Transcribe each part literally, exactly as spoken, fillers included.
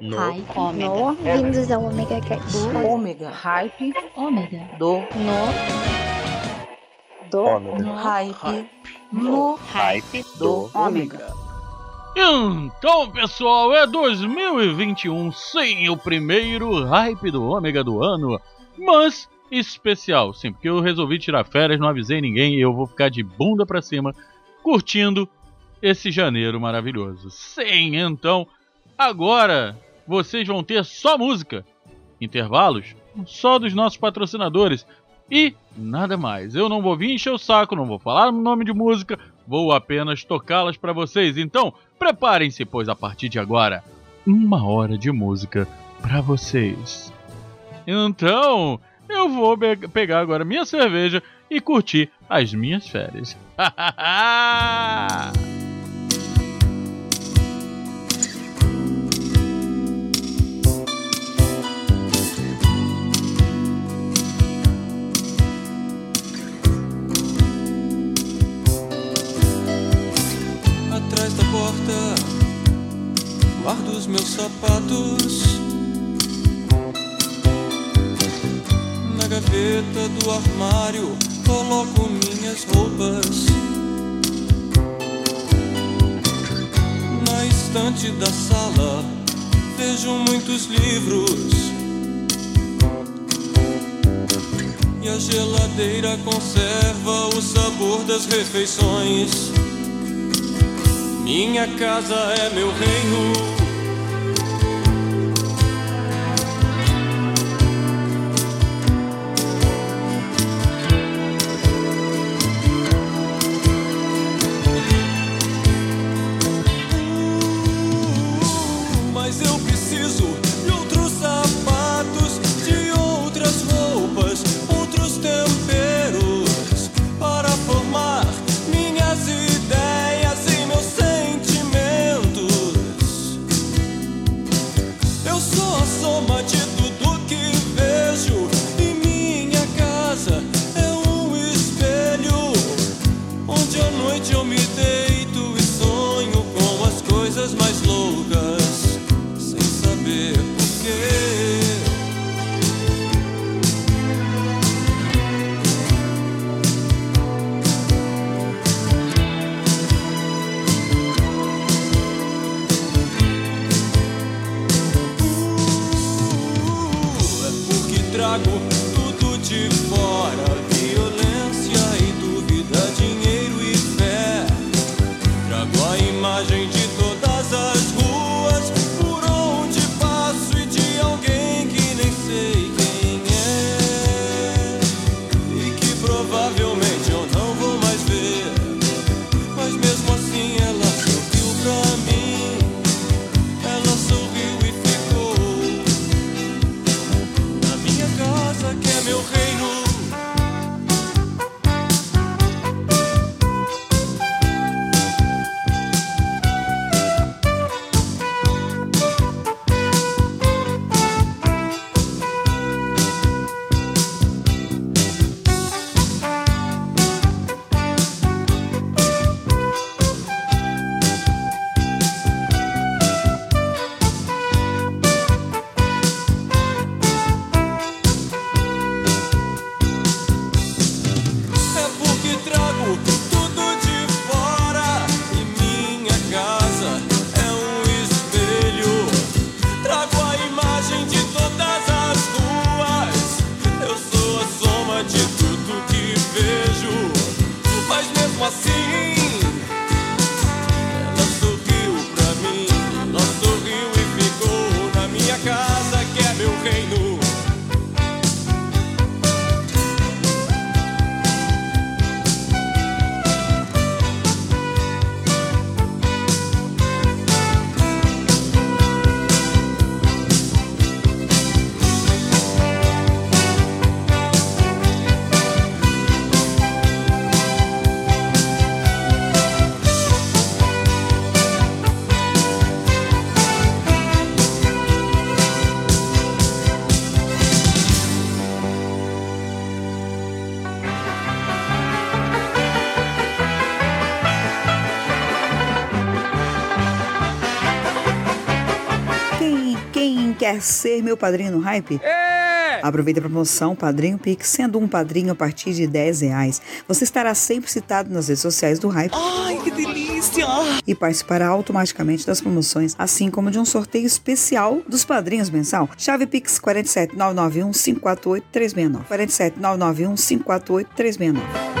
No Ômega. Bem-vindos ao Ômega Cast. Do Ômega Hype. Ômega. Do No. Do Ômega Hype. No Hype do Ômega. Então, pessoal, é dois mil e vinte e um, sim, o primeiro Hype do Ômega do ano, mas especial, sim, porque eu resolvi tirar férias, não avisei ninguém e eu vou ficar de bunda pra cima curtindo esse janeiro maravilhoso. Sim, então, agora vocês vão ter só música, intervalos só dos nossos patrocinadores e nada mais. Eu não vou vir encher o saco, não vou falar o nome de música, vou apenas tocá-las para vocês. Então, preparem-se, pois a partir de agora, uma hora de música para vocês. Então, eu vou be- pegar agora minha cerveja e curtir as minhas férias. Guardo os meus sapatos na gaveta do armário, coloco minhas roupas na estante da sala, vejo muitos livros e a geladeira conserva o sabor das refeições. Minha casa é meu reino, uh, mas eu preciso de outros sapatos, de outras roupas, outros temperos para formar minhas ideias e meus sentimentos. Soma de tudo que vejo, e minha casa é um espelho onde à noite eu me deito e sonho com as coisas mais loucas, sem saber tudo de fora, violência e dúvida, dinheiro e fé. Trago a imagem de todas as ruas por onde passo e de alguém que nem sei quem é e que provavelmente eu não vou mais ver, mas mesmo assim ela sorriu pra mim. Ela sorriu e ficou na minha casa, que é meu reino. Quem quer ser meu padrinho no Hype? É! Aproveita a promoção Padrinho Pix, sendo um padrinho a partir de dez reais. Você estará sempre citado nas redes sociais do Hype. Ai, que delícia! E participará automaticamente das promoções, assim como de um sorteio especial dos padrinhos mensal. Chave Pix quatro sete nove nove um cinco quatro oito três seis nove. quatro sete nove nove um cinco quatro oito três seis nove.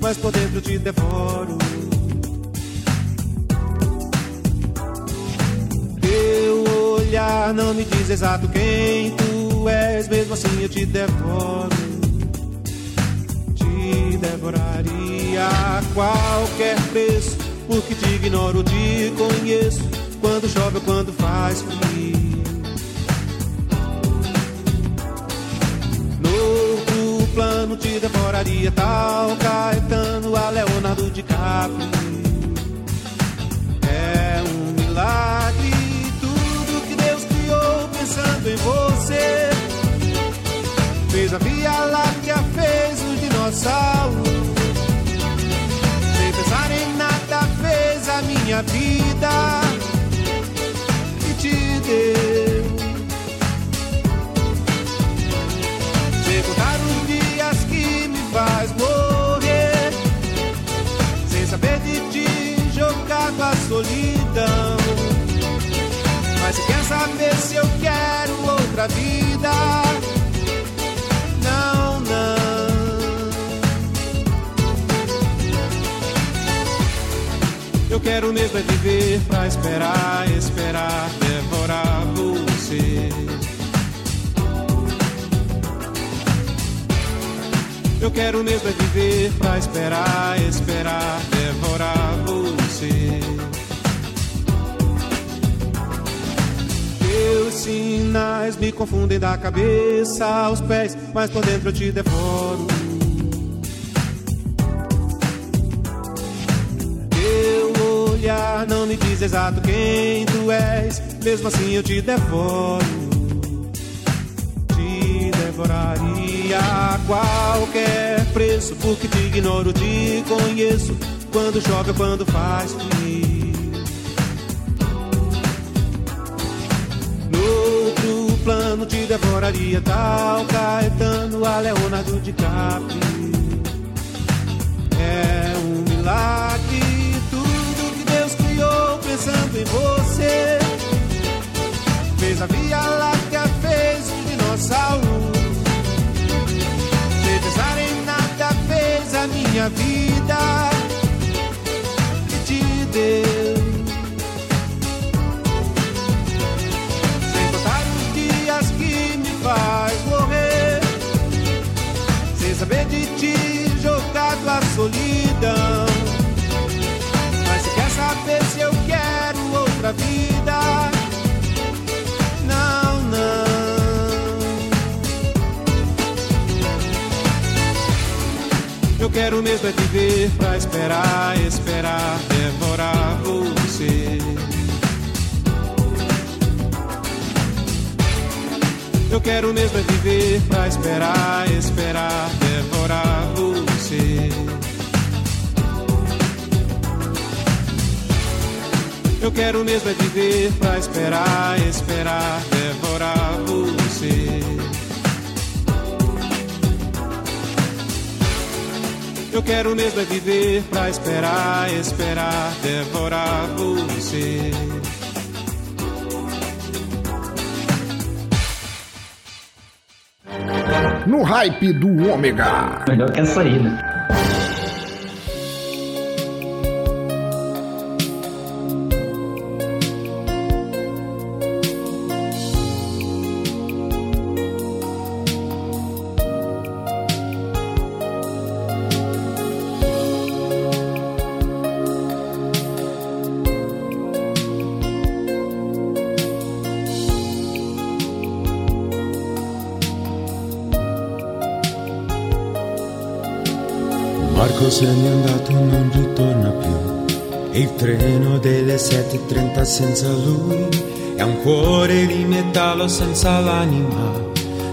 Mas por dentro te devoro. Teu olhar não me diz exato quem tu és, mesmo assim eu te devoro. devoraria a qualquer preço, porque te ignoro, te conheço, quando chove ou quando faz frio. No outro plano te devoraria tal Caetano a Leonardo DiCaprio. É um milagre tudo que Deus criou pensando em você. Fez a Via Láctea, fez o dinossauro. Sem pensar em nada, fez a minha vida e te deu. Sem contar os dias que me faz morrer, sem saber de ti, jogar com a solidão. Mas se quer saber se eu quero outra vida, não, não. Eu quero mesmo é viver pra esperar, esperar, devorar você. Eu quero mesmo é viver pra esperar, esperar, devorar você. Teus sinais me confundem da cabeça aos pés, mas por dentro eu te devoro. Teu olhar não me diz exato quem tu és, mesmo assim eu te devoro. Te devoraria a qualquer preço, porque te ignoro, te conheço, quando chove ou quando faz frio. Plano te devoraria tal Caetano a Leonardo DiCaprio. É um milagre tudo que Deus criou pensando em você. Fez a Via Láctea, fez o dinossauro. Sem pensar em nada, fez a minha vida e te deu. Faz morrer, sem saber de ti, jogado à solidão. Mas se quer saber se eu quero outra vida, não, não. Eu quero mesmo é viver pra esperar, esperar, devorar você. Eu quero mesmo é viver pra esperar, esperar, devorar você. Eu quero mesmo é viver pra esperar, esperar, devorar você. Eu quero mesmo é viver pra esperar, esperar, devorar você. No hype do Ômega. Melhor que essa aí, né? Se n'è andato non ritorna più, il treno delle sette e trenta senza lui, è un cuore di metallo senza l'anima,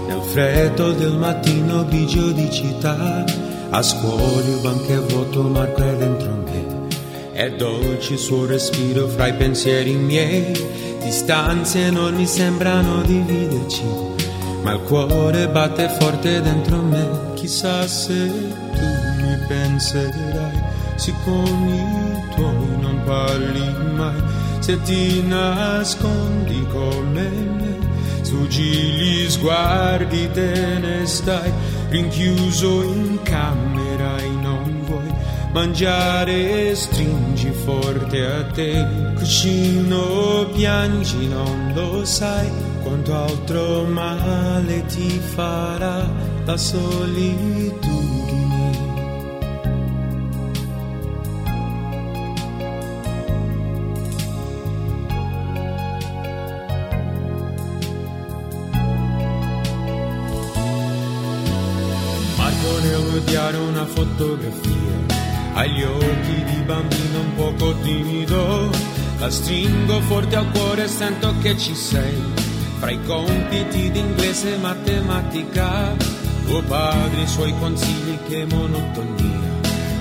nel freddo del mattino grigio di città, a scuola il banco è vuoto Marco è dentro me, è dolce il suo respiro fra i pensieri miei, distanze non mi sembrano dividerci, ma il cuore batte forte dentro me, chissà se penserai, se con i tuoi non parli mai, se ti nascondi come me, sfuggi gli sguardi, te ne stai rinchiuso in camera e non vuoi mangiare, stringi forte a te cuscino, piangi, non lo sai quanto altro male ti farà la solitudine. rodearam na fotografia. Agli occhi di bambino un poco timido, la stringo forte al cuore e sento che ci sei. Fra i compiti di inglese e matematica, tuo padre i suoi consigli, che monotonia.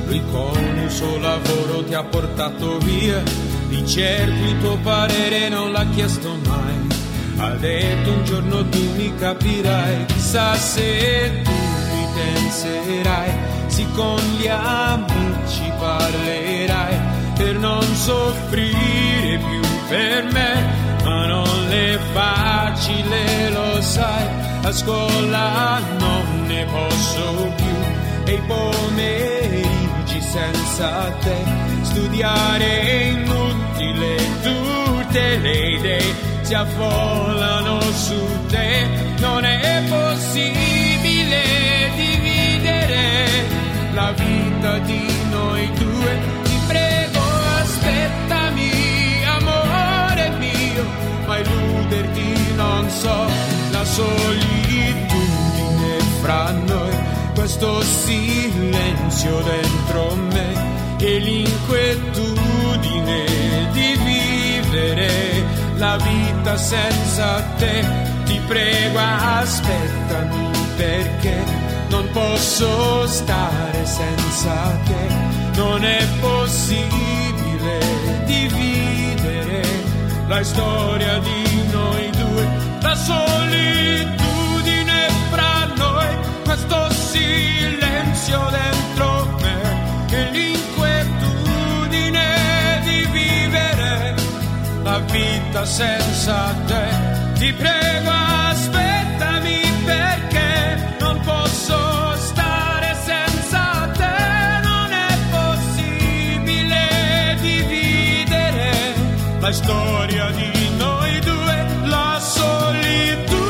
Lui con il suo lavoro ti ha portato via, di certo il tuo parere non l'ha chiesto mai. Ha detto un giorno tu mi capirai, chissà se tu mi penserai, se con gli amici parlerai, per non soffrire più per me. Ma non è facile, lo sai, a scuola non ne posso più, e i pomeriggi senza te, studiare è inutile, tutte le idee si affollano su te, non è possibile dividere la vita di noi due. Ti prego, aspettami, amore mio, ma illuderti non so, la solitudine fra noi, questo silenzio dentro me e l'inquietudine di vivere la vita senza te. Ti prego, aspettami, perché non posso stare senza te. Non è possibile dividere la storia di noi due, la solitudine fra noi, questo silenzio dentro me e l'inquietudine di vivere la vita senza te. Ti prego, aspettami, perché non posso stare senza te. Non è possibile dividere la storia di noi due, la solitudine.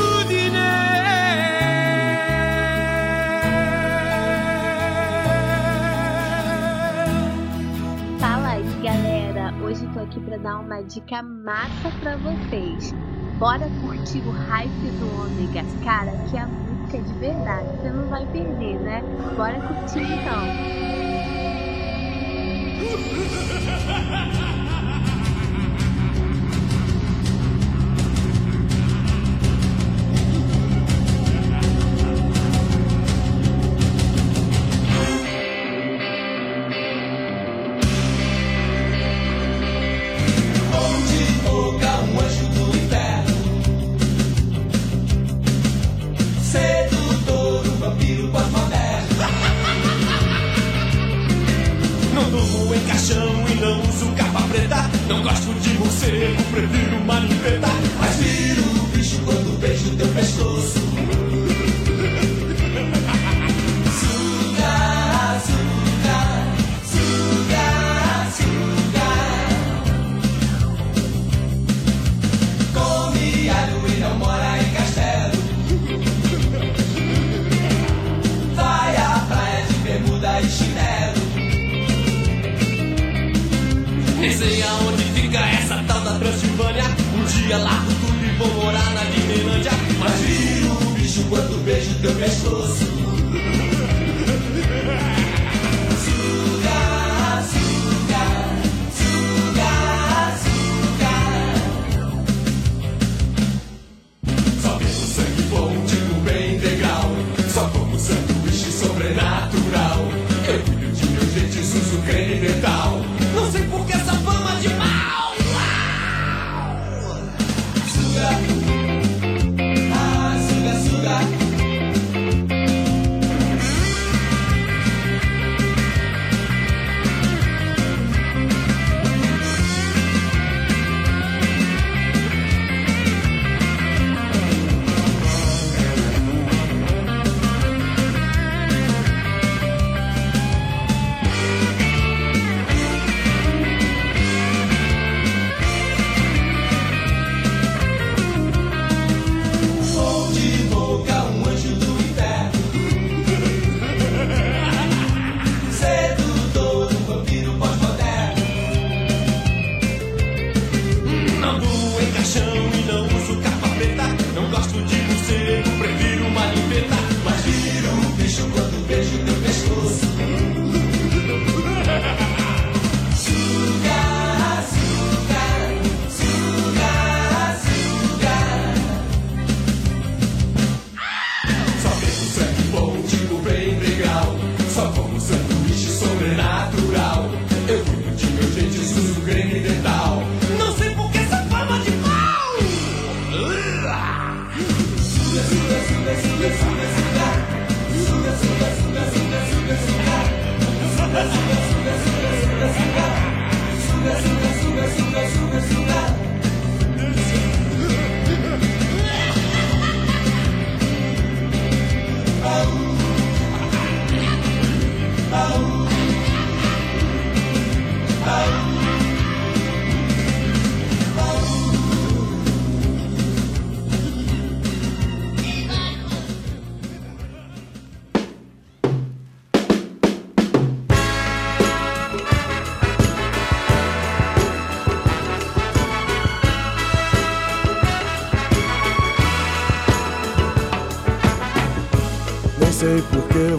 Fala aí, galera. Hoje tô aqui pra dar uma dica massa pra vocês. Bora curtir o hype do Ômega, cara, que a música é de verdade, você não vai perder, né? Bora curtir então.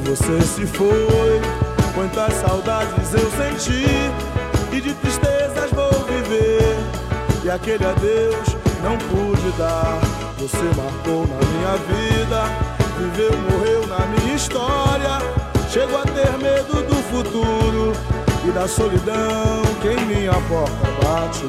Você se foi, quantas saudades eu senti, e de tristezas vou viver, e aquele adeus não pude dar. Você marcou na minha vida, viveu, morreu na minha história. Chego a ter medo do futuro e da solidão que em minha porta bate.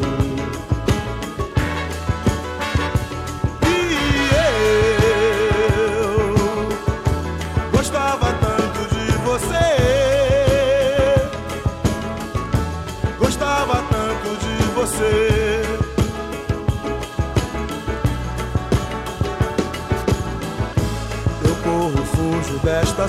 Eu corro, fujo desta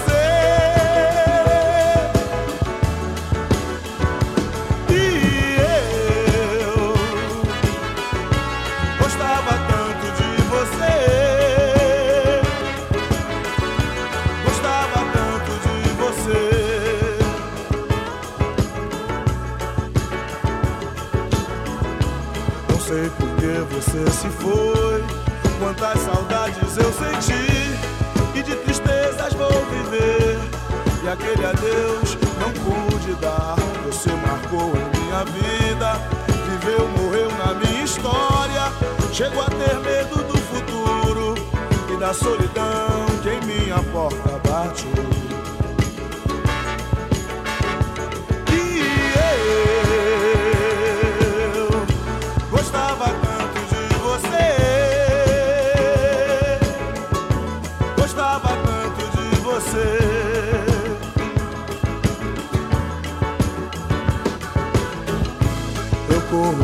Você se foi, quantas saudades eu senti, e de tristezas vou viver, e aquele adeus não pude dar. Você marcou a minha vida, viveu, morreu na minha história. Chego a ter medo do futuro e da solidão que em minha porta bate. Eu corro,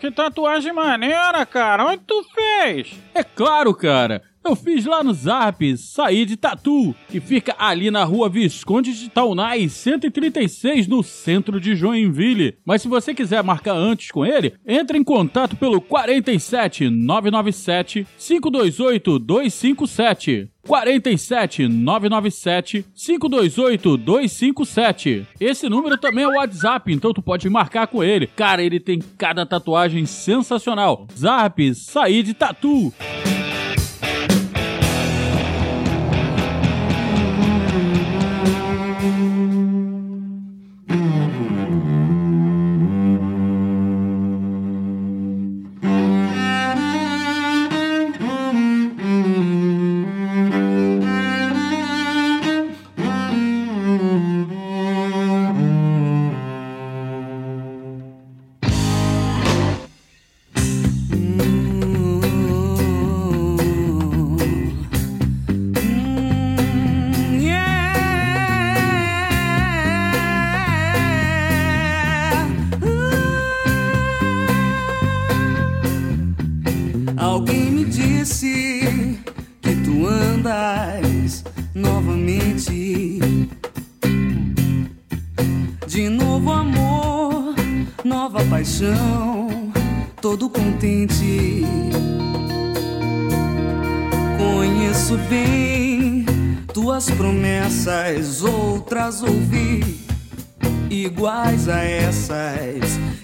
Que tatuagem maneira, cara! Onde tu fez? É claro, cara! Eu fiz lá no Zarp Saí de Tatu, que fica ali na rua Visconde de Taunay, cento e trinta e seis, no centro de Joinville. Mas se você quiser marcar antes com ele, entre em contato pelo quarenta e sete, nove nove sete, cinco dois oito, dois cinco sete. quarenta e sete, nove nove sete, cinco dois oito, dois cinco sete. Esse número também é o WhatsApp, então tu pode marcar com ele. Cara, ele tem cada tatuagem sensacional. Zarp Saí de Tatu.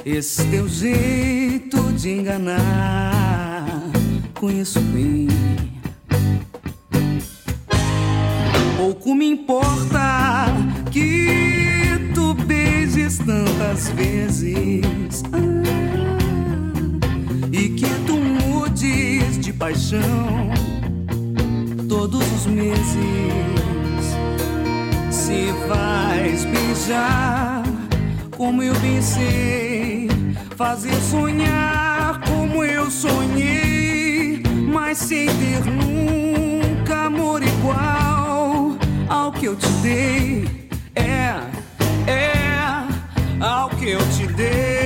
Esse teu jeito de enganar, conheço bem. Pouco me importa que tu beijes tantas vezes, ah, e que tu mudes de paixão todos os meses. Se vais beijar, como eu pensei, fazer sonhar como eu sonhei, mas sem ter nunca amor igual ao que eu te dei. É, é, ao que eu te dei.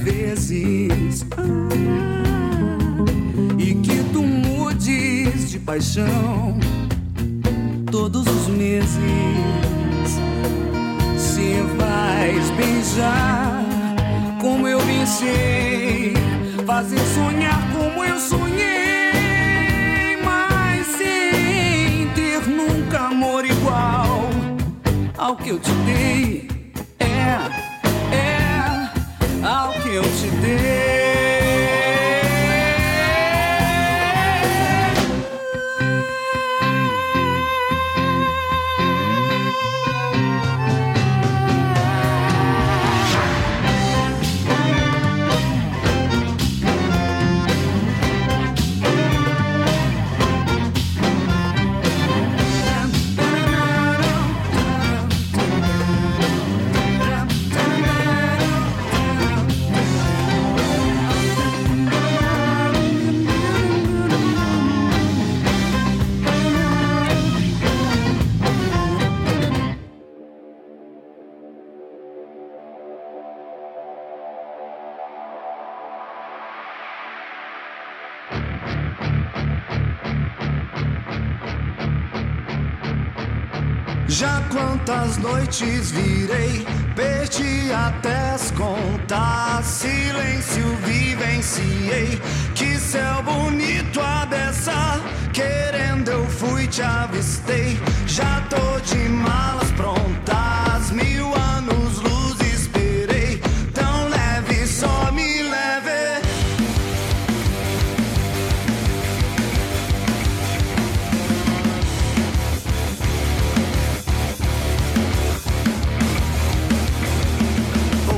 Vezes, ah, e que tu mudes de paixão todos os meses. Se vais beijar como eu pensei, fazer sonhar como eu sonhei, mas sem ter nunca amor igual ao que eu te dei. É, ao que eu te dei. Já quantas noites virei peixe até contar, silêncio vivenciei, que céu bonito a dessa, querendo eu fui te avistei, já tô de malas prontas, mil anos luz esperei, tão leve só me leve. Oh,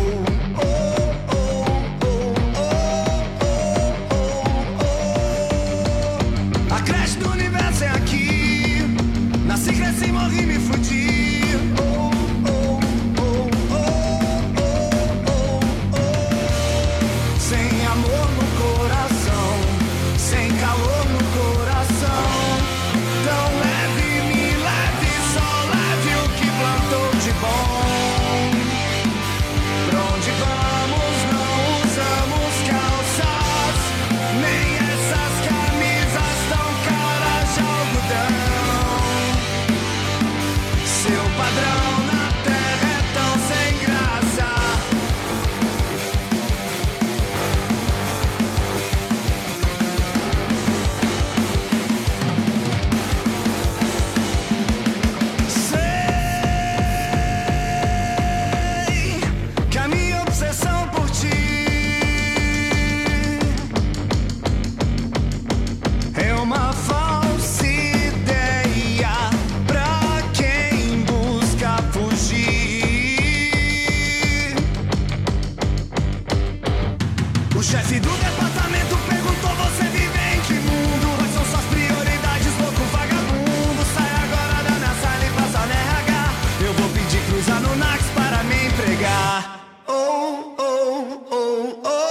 chefe do departamento perguntou: você vive em que mundo? Quais são suas prioridades, louco vagabundo? Sai agora da minha sala e passa na R H. Eu vou pedir pros Anunnaki para me empregar. Oh, oh, oh, oh.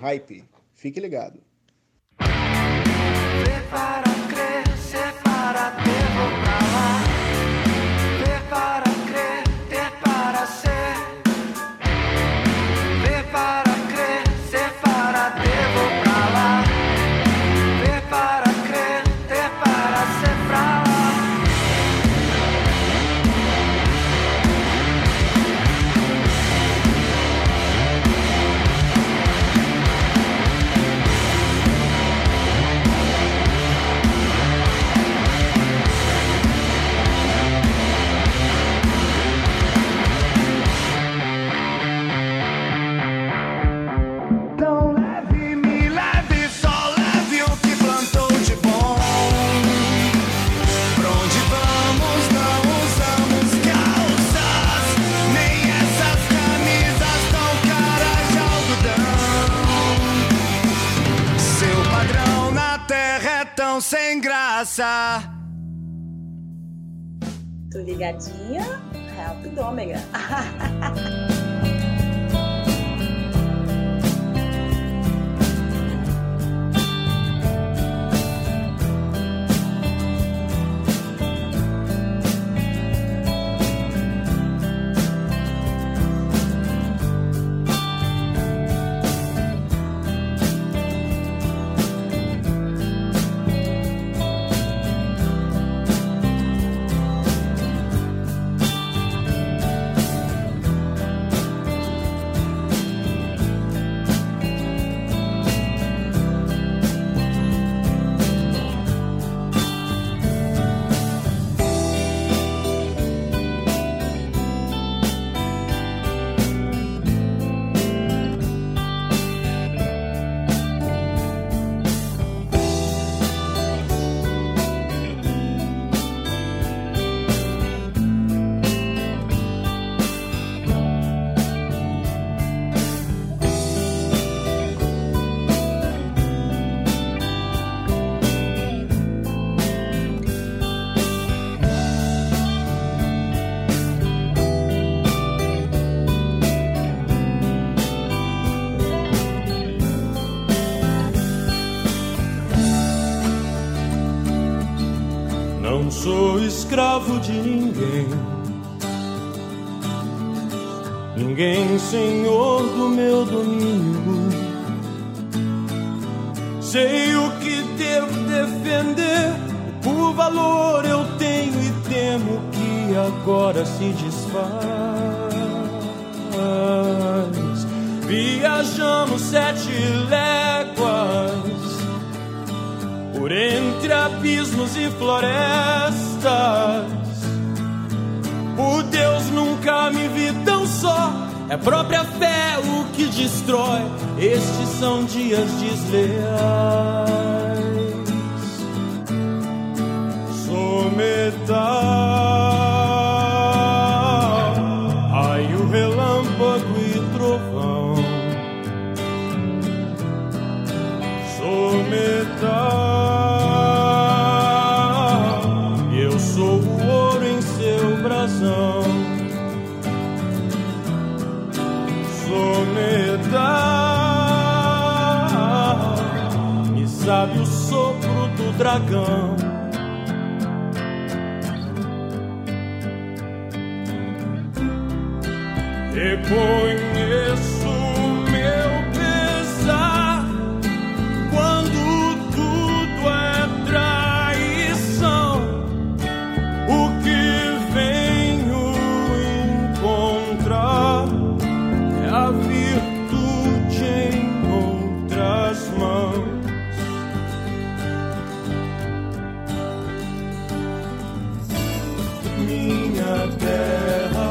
Hype. Fique ligado. Vê para crescer, para ter, vou pra lá. Vê para crer, ter para ser. Vê para crescer, para ter, vou pra lá. Vê para crer, ter para ser, pra sem graça. Tô ligadinha, Help do Ômega. Sou escravo de ninguém, ninguém senhor do meu domínio. Sei o que devo defender, por valor eu tenho e temo que agora se desfaz. Viajamos sete léguas por entre abismos e florestas. O Deus nunca me vi tão só. É a própria fé o que destrói. Estes são dias desleais. Sou metal, ai o relâmpago. coração. Soledade me sabe o sopro do dragão. Reconheço meu pesar quando tudo é traição. O que venho encontrar é a virtude em outras mãos. Minha terra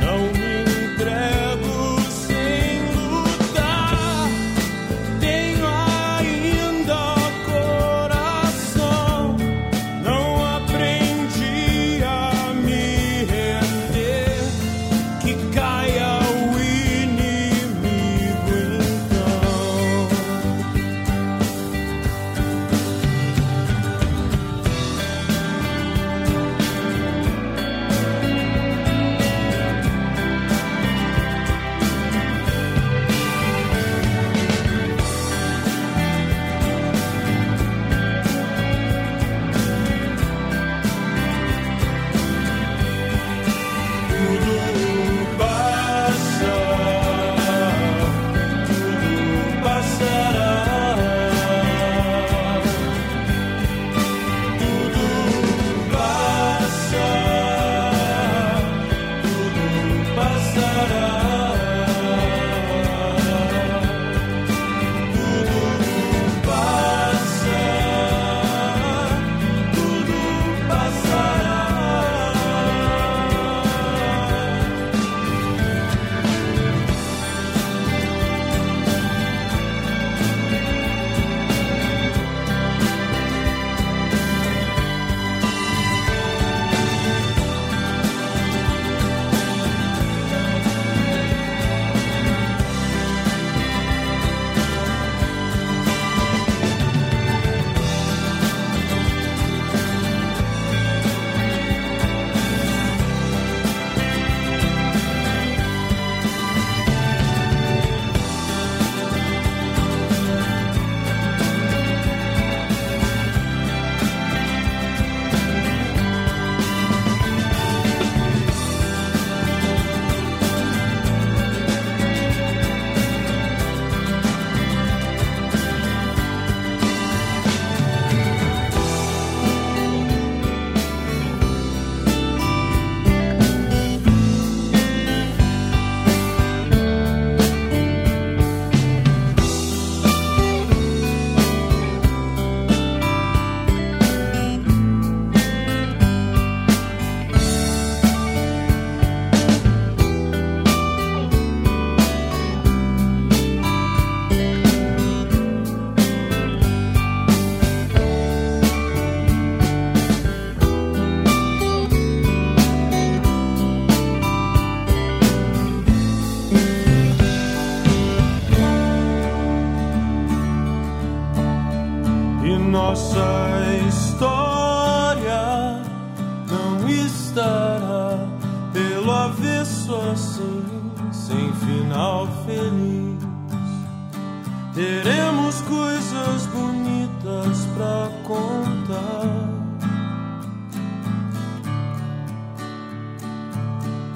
não me entrego sem lutar. nossa história não estará pelo avesso assim, sem final feliz. Teremos coisas bonitas pra contar.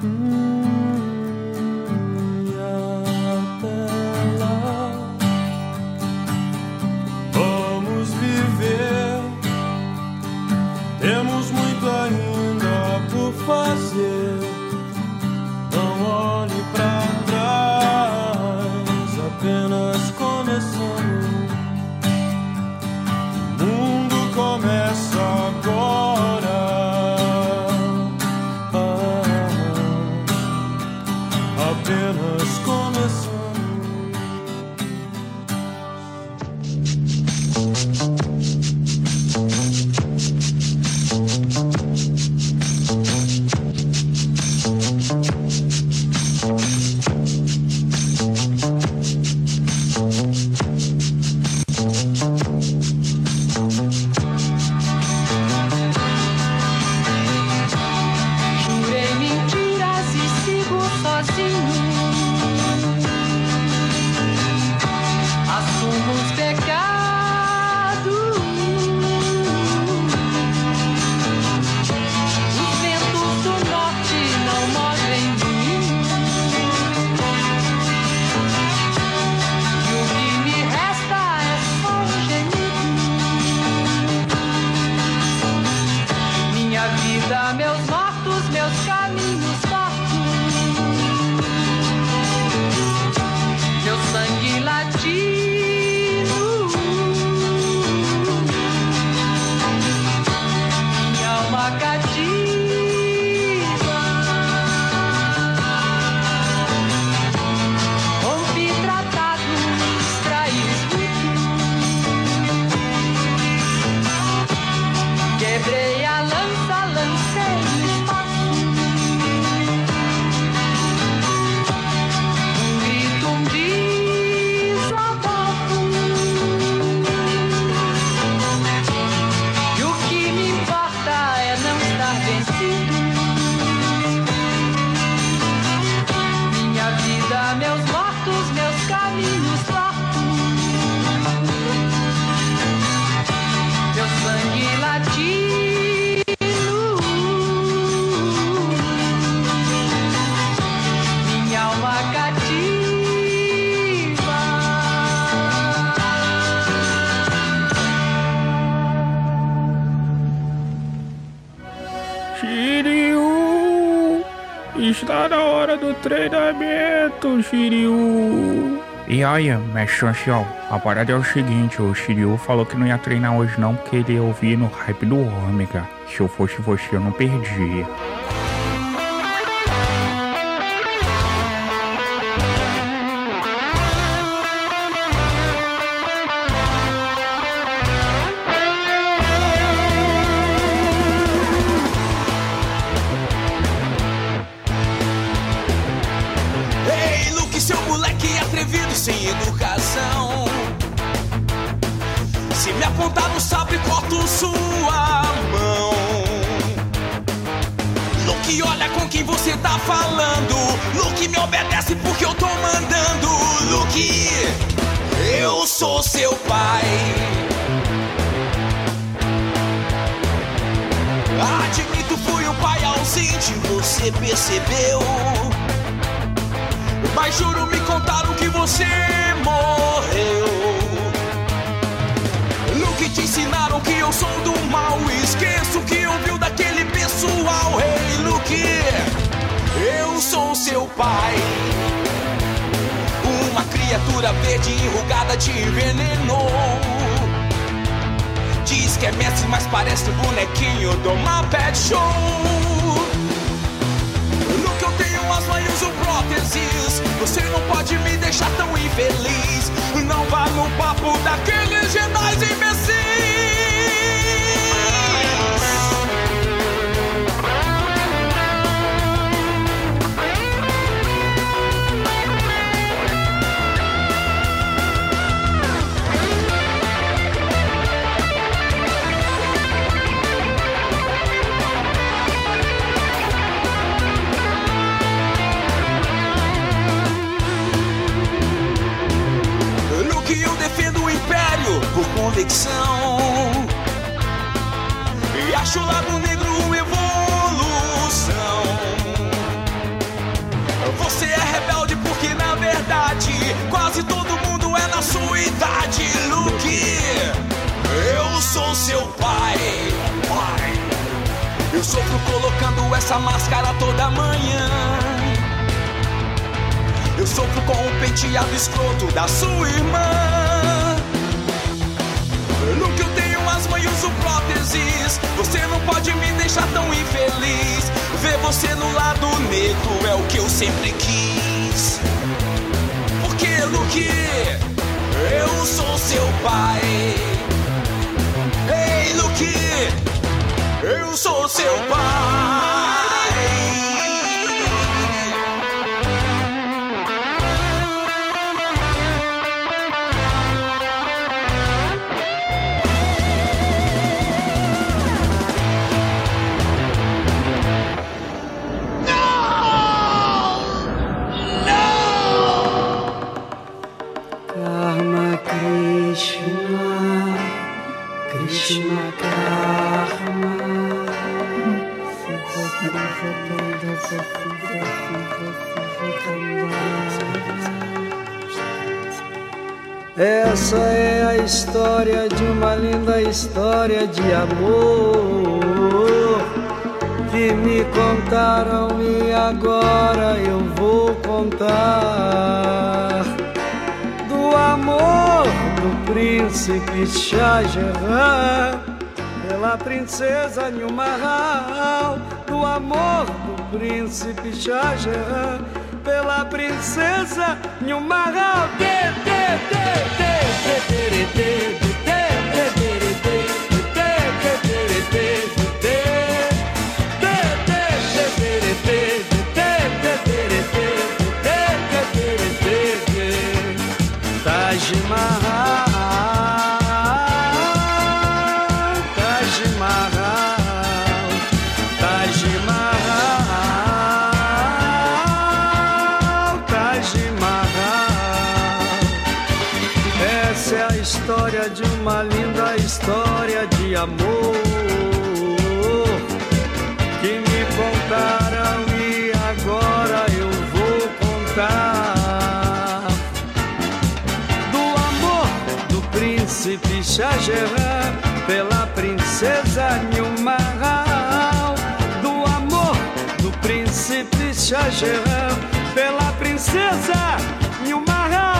Hum. Fazer, não olhe pra trás, apenas começando. O mundo começa agora, ah, apenas começando. Está na hora do treinamento, Shiryu. E aí, mestre ancião, a parada é o seguinte, o Shiryu falou que não ia treinar hoje não, porque ele ia ouvir no hype do Ômega. Se eu fosse você, eu não perdia. Sou seu pai. Admito, fui o pai ausente, você percebeu. Mas juro, me contaram que você morreu. Luke, te ensinaram que eu sou do mal. Esqueço que ouviu daquele pessoal. Ei, Luke, eu sou seu pai. Uma criatura verde enrugada te envenenou. Diz que é mestre, mas parece um bonequinho do My Bad Show. Luke, eu tenho asma e uso próteses. Você não pode me deixar tão infeliz. Não vá no papo daqueles Jedi imbecis. que eu defendo o império por convicção. E acho o lado negro uma evolução. Você é rebelde porque na verdade quase todo mundo é na sua idade, Luke. Eu sou seu pai, pai. Eu sofro colocando essa máscara toda manhã. Eu sofro com o penteado escroto da sua irmã. Luke, eu tenho asma e uso próteses. Você não pode me deixar tão infeliz. Ver você no lado negro é o que eu sempre quis. Porque, Luke, eu sou seu pai. Ei, Luke, eu sou seu pai. Essa é a história de uma linda história de amor que me contaram e agora eu vou contar. Do amor do príncipe Shah Jahan pela princesa Numahal. Do amor do príncipe Shah Jahan pela princesa Numahal. Taj Mahal, Taj Mahal, Taj Mahal, Taj Mahal. Essa é a história de uma linda história de amor que me contaram e agora eu vou contar. Príncipe Shah Jahan pela princesa Nilmarral. Do amor do príncipe Shah Jahan pela princesa Nilmarral.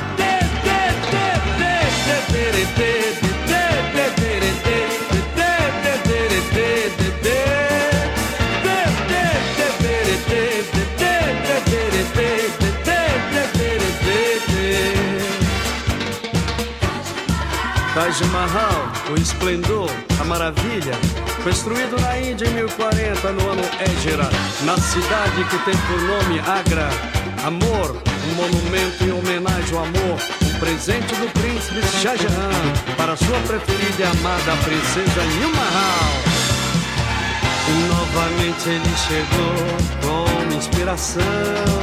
Taj Mahal, o esplendor, a maravilha, construído na Índia em mil e quarenta no ano Hégira, na cidade que tem por nome Agra. Amor, um monumento em homenagem ao amor, um presente do príncipe Shah Jahan para sua preferida e amada princesa Numahal. Novamente ele chegou com inspiração,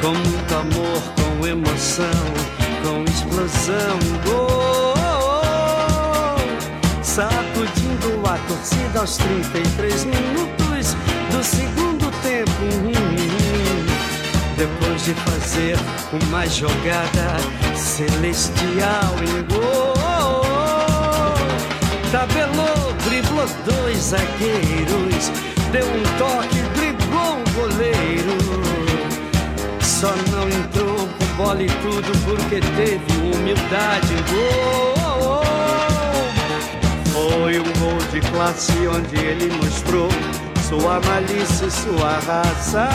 com muito amor, com emoção, com explosão, oh, oh, oh. Sacudindo a torcida aos trinta e três minutos do segundo tempo. Depois de fazer uma jogada celestial, oh, oh, oh. Tabelou, driblou dois zagueiros, deu um toque, driblou um goleiro. Só não entrou bola e tudo porque teve humildade. Oh, oh, oh. Foi um gol de classe onde ele mostrou sua malícia e sua raça.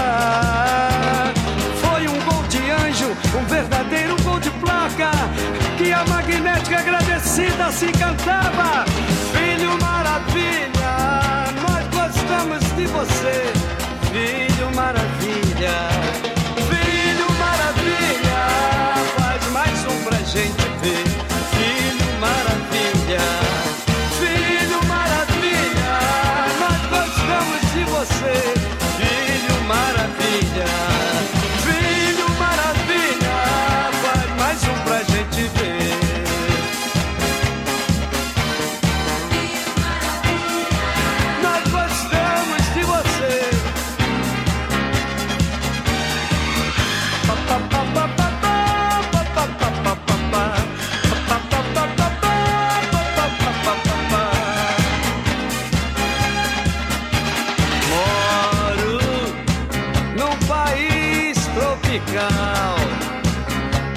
Foi um gol de anjo, um verdadeiro gol de placa, que a magnética agradecida se cantava. Filho maravilha, nós gostamos de você. Filho maravilha, pra gente ver, filho maravilha, filho maravilha, nós gostamos de você, filho maravilha, filho maravilha.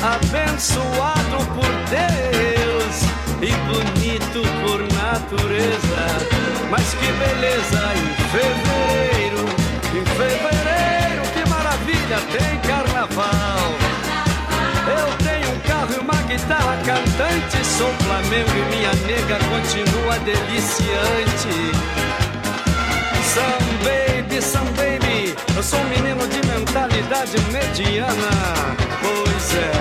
abençoado por Deus e bonito por natureza. Mas que beleza em fevereiro, em fevereiro, que maravilha, tem carnaval. Eu tenho um carro e uma guitarra cantante, sou Flamengo e minha nega continua deliciante. Some baby, some baby, eu sou um menino de mentalidade mediana. Pois é,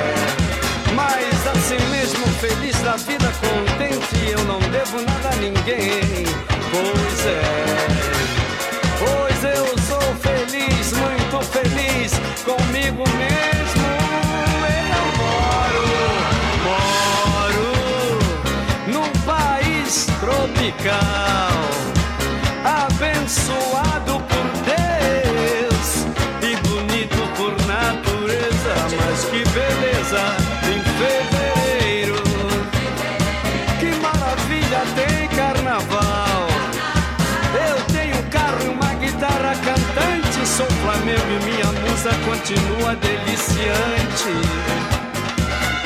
mas assim mesmo feliz da vida, contente, eu não devo nada a ninguém. Pois é, pois eu sou feliz, muito feliz comigo mesmo. Eu moro, moro num país tropical, abençoado por Deus e bonito por natureza. Mas que beleza em fevereiro, que maravilha, tem carnaval. Eu tenho carro e uma guitarra cantante, sou Flamengo e minha musa continua deliciante.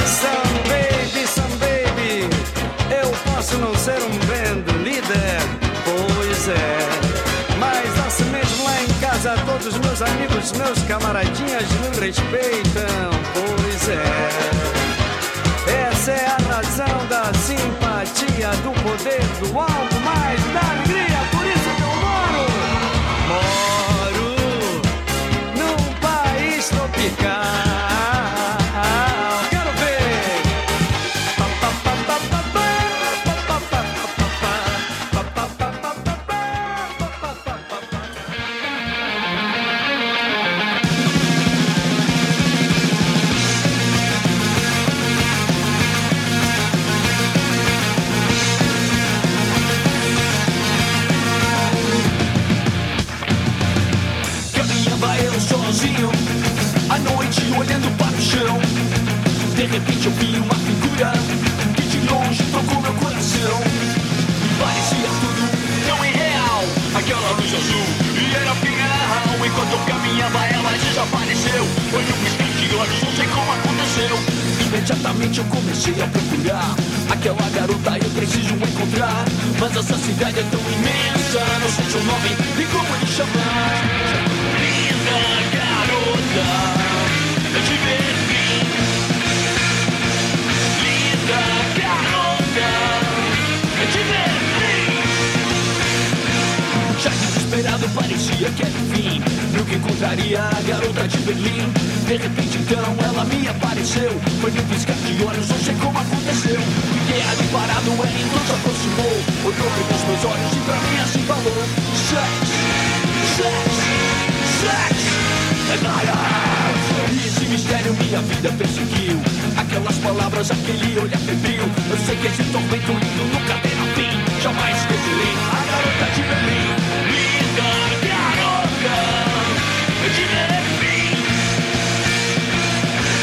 Some baby, some baby, eu posso não ser um band leader, pois é, mas assim mesmo lá em casa todos meus amigos, meus camaradinhas me respeitam, pois é. Essa é a razão da simpatia, do poder, do algo mais, da alegria. Por isso que eu moro, moro num país tropical. Quero ver. À noite olhando para o chão, de repente eu vi uma figura que de longe tocou meu coração. Parecia tudo tão irreal, aquela luz azul e era pinhal. Enquanto eu caminhava ela desapareceu, foi um piscar de olhos, não sei como aconteceu. Imediatamente eu comecei a procurar aquela garota, eu preciso encontrar. Mas essa cidade é tão imensa, não sei seu nome e como lhe chamar. Linda garota, eu te perdi. Linda garota, eu te perdi. Já desesperado parecia que era o fim, nunca encontraria a garota de Berlim. De repente então ela me apareceu, foi num piscar de olhos, não sei como aconteceu. Fiquei ali parado, ela então se aproximou, olhou pelos meus olhos e pra mim assim falou: sex, sex, sex, é nada. E esse mistério minha vida perseguiu, aquelas palavras, aquele olhar febril. Eu sei que esse tormento lindo nunca terá fim, jamais esquecerei a garota de Berlim. Linda garota, eu te bebi.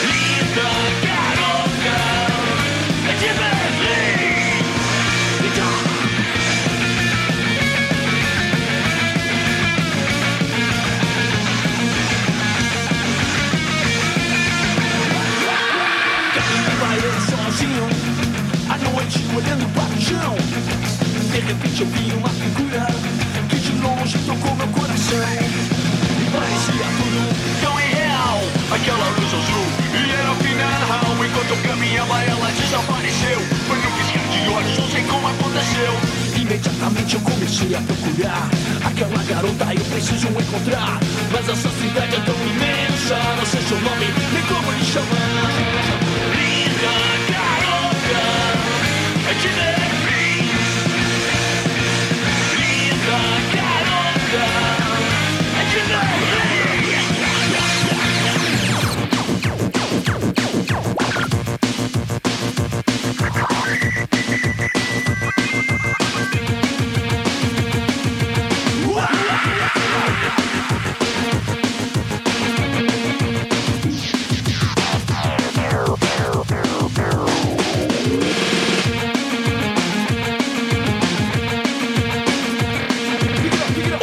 Linda garota, eu te bebi. Linda. À noite olhando para o chão, de repente eu vi uma figura que de longe tocou meu coração. E parecia tudo tão irreal, aquela luz azul e era o final. Enquanto eu caminhava ela desapareceu, foi num piscar de olhos, não sei como aconteceu. Imediatamente eu comecei a procurar aquela garota, eu preciso encontrar. Mas essa cidade é tão imensa, não sei seu nome nem como lhe chamar. Linda garota, eu te bebi. Linda garota, eu te bebi.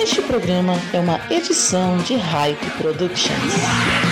Este programa é uma edição de Hype Productions.